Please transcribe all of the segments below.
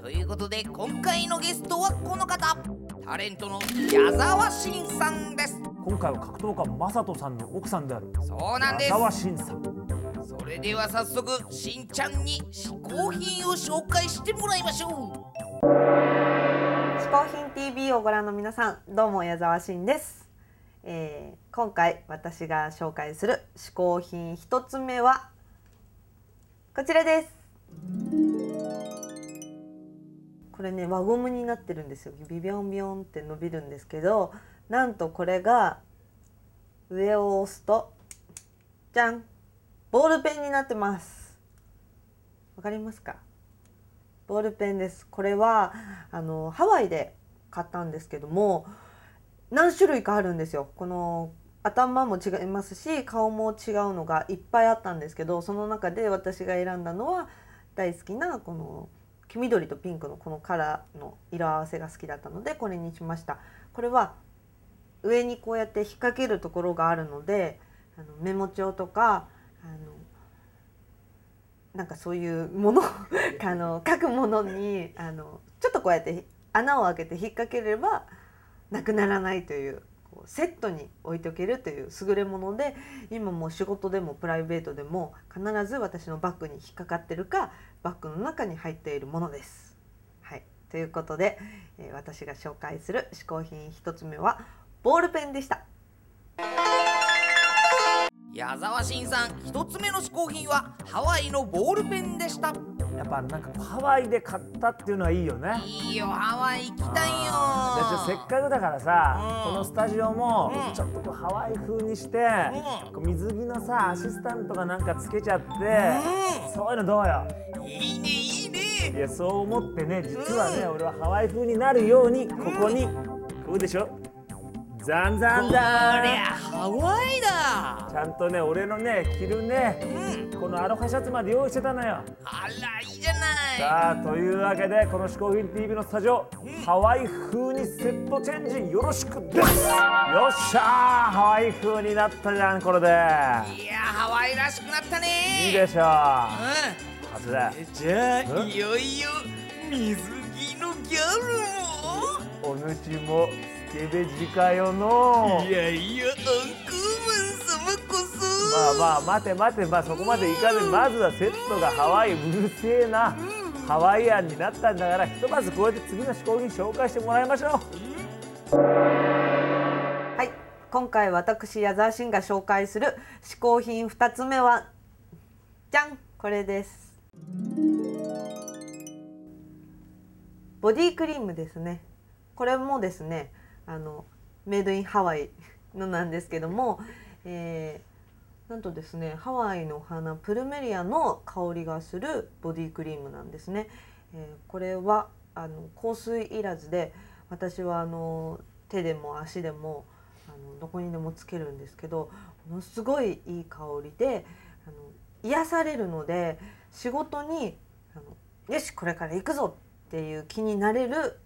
ということで、今回のゲストはこの方、タレントの矢沢心さんです。今回は格闘家マサトさんの奥さんであるそうなんです、矢沢心さん。それでは早速、しんちゃんに嗜好品を紹介してもらいましょう。嗜好品 TV をご覧の皆さん、どうも矢沢心です。今回私が紹介する嗜好品一つ目はこちらです。これね、輪ゴムになってるんですよ。ビビョンビョンって伸びるんですけど、なんとこれが上を押すとじゃん、ボールペンになってます。わかりますか？ボールペンです。これはハワイで買ったんですけども、何種類かあるんですよ。この頭も違いますし、顔も違うのがいっぱいあったんですけど、その中で私が選んだのは大好きなこの黄緑とピンクのこのカラーの色合わせが好きだったので、これにしました。これは上にこうやって引っ掛けるところがあるので、メモ帳とかなんかそういうもの書くものにちょっとこうやって穴を開けて引っ掛ければなくならないという、こうセットに置いておけるという優れもので、今もう仕事でもプライベートでも必ず私のバッグに引っかかってるか、バッグの中に入っているものです。はい、ということで、私が紹介する嗜好品一つ目はボールペンでした。矢沢心さん、1つ目の嗜好品はハワイのボールペンでした。やっぱなんかハワイで買ったっていうのはいいよね。いいよ、ハワイ行きたいよ。せっかくだからさ、このスタジオもちょっとこうハワイ風にして、こう水着のさアシスタントがなんかつけちゃって、そういうのどうよ。いいねいいね。いや、そう思ってね、実はね、俺はハワイ風になるようにここに、こうでしょ、ザンザンザン、こりゃハワイだ。ちゃんとね、俺のね着るね、このアロハシャツまで用意してたのよ。あら、いいじゃない。さあ、というわけでこの嗜好品 TV のスタジオ、ハワイ風にセットチェンジよろしくです。よっしゃー、ハワイ風になったじゃん、これで。いや、ハワイらしくなったね。いいでしょう。はずだ。じゃあ、いよいよ水着のギャルもお主もデベジかよの。いやいや、アンクーマン様こそ。まあまあ、待て待て、まあそこまでいかず、まずはセットがハワイ、うるせえな、ハワイアンになったんだから、ひとまずこうやって次の嗜好品紹介してもらいましょう。はい、今回私矢沢心が紹介する嗜好品2つ目はじゃん、これです。ボディクリームですね。これもですね、メイドインハワイのなんですけども、なんとですね、ハワイの花プルメリアの香りがするボディクリームなんですね。これは香水いらずで、私は手でも足でもどこにでもつけるんですけど、ものすごいいい香りで癒されるので、仕事によしこれから行くぞっていう気になれる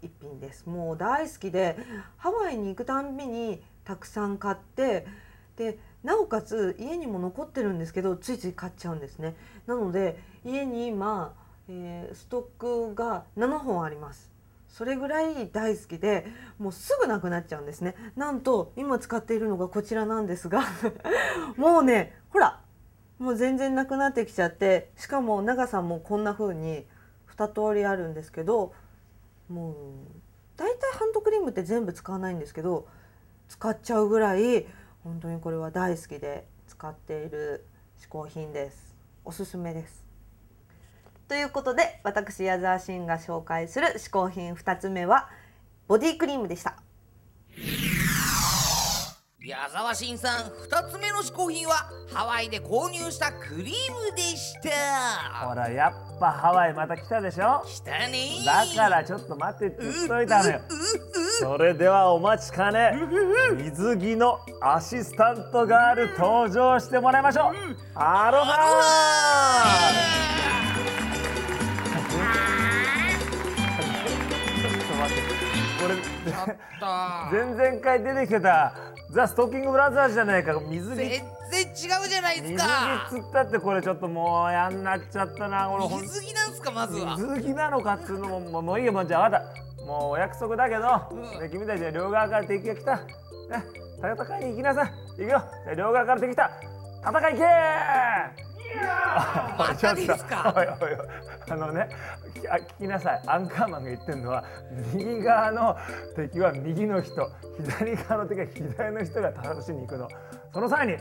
一品です。もう大好きで、ハワイに行くたんびにたくさん買って、でなおかつ家にも残ってるんですけど、ついつい買っちゃうんですね。なので家に今、ストックが7本あります。それぐらい大好きで、もうすぐなくなっちゃうんですね。なんと今使っているのがこちらなんですがもうね、ほら、もう全然なくなってきちゃって、しかも長さもこんな風に2通りあるんですけど、もう大体ハンドクリームって全部使わないんですけど、使っちゃうぐらい本当にこれは大好きで使っている嗜好品です。おすすめです。ということで、私矢沢心が紹介する嗜好品2つ目はボディクリームでした。い矢沢新さん2つ目の試行品はハワイで購入したクリームでした。ほらやっぱハワイまた来たでしょ。来たね。だからちょっと待ってって言っといたのよ。それではお待ちかね、水着のアシスタントガール登場してもらいましょう。アロハー。前々回出てきてたザ・ストッキングブラザーズじゃないか。水着全然違うじゃないですか。水着っつったってこれちょっともうやんなっちゃったな。水着なんすか。まずは水着なのかっつうのももういいよ。もうじゃあ分かった、もうお約束だけど、君たちは両側から敵が来た、戦いに行きなさい。行くよ。両側から敵来た、戦い行けー。またですか。おいね、聞きなさい。アンカーマンが言ってるのは、右側の敵は右の人、左側の敵は左の人が正しに行くの。その際に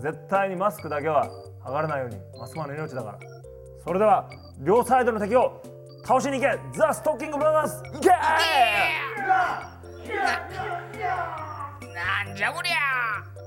絶対にマスクだけは剥がれないように。マスクマンの命だから。それでは両サイドの敵を倒しに行け。ザ・ストッキングブラザーズ行けー。なんじゃこりゃ。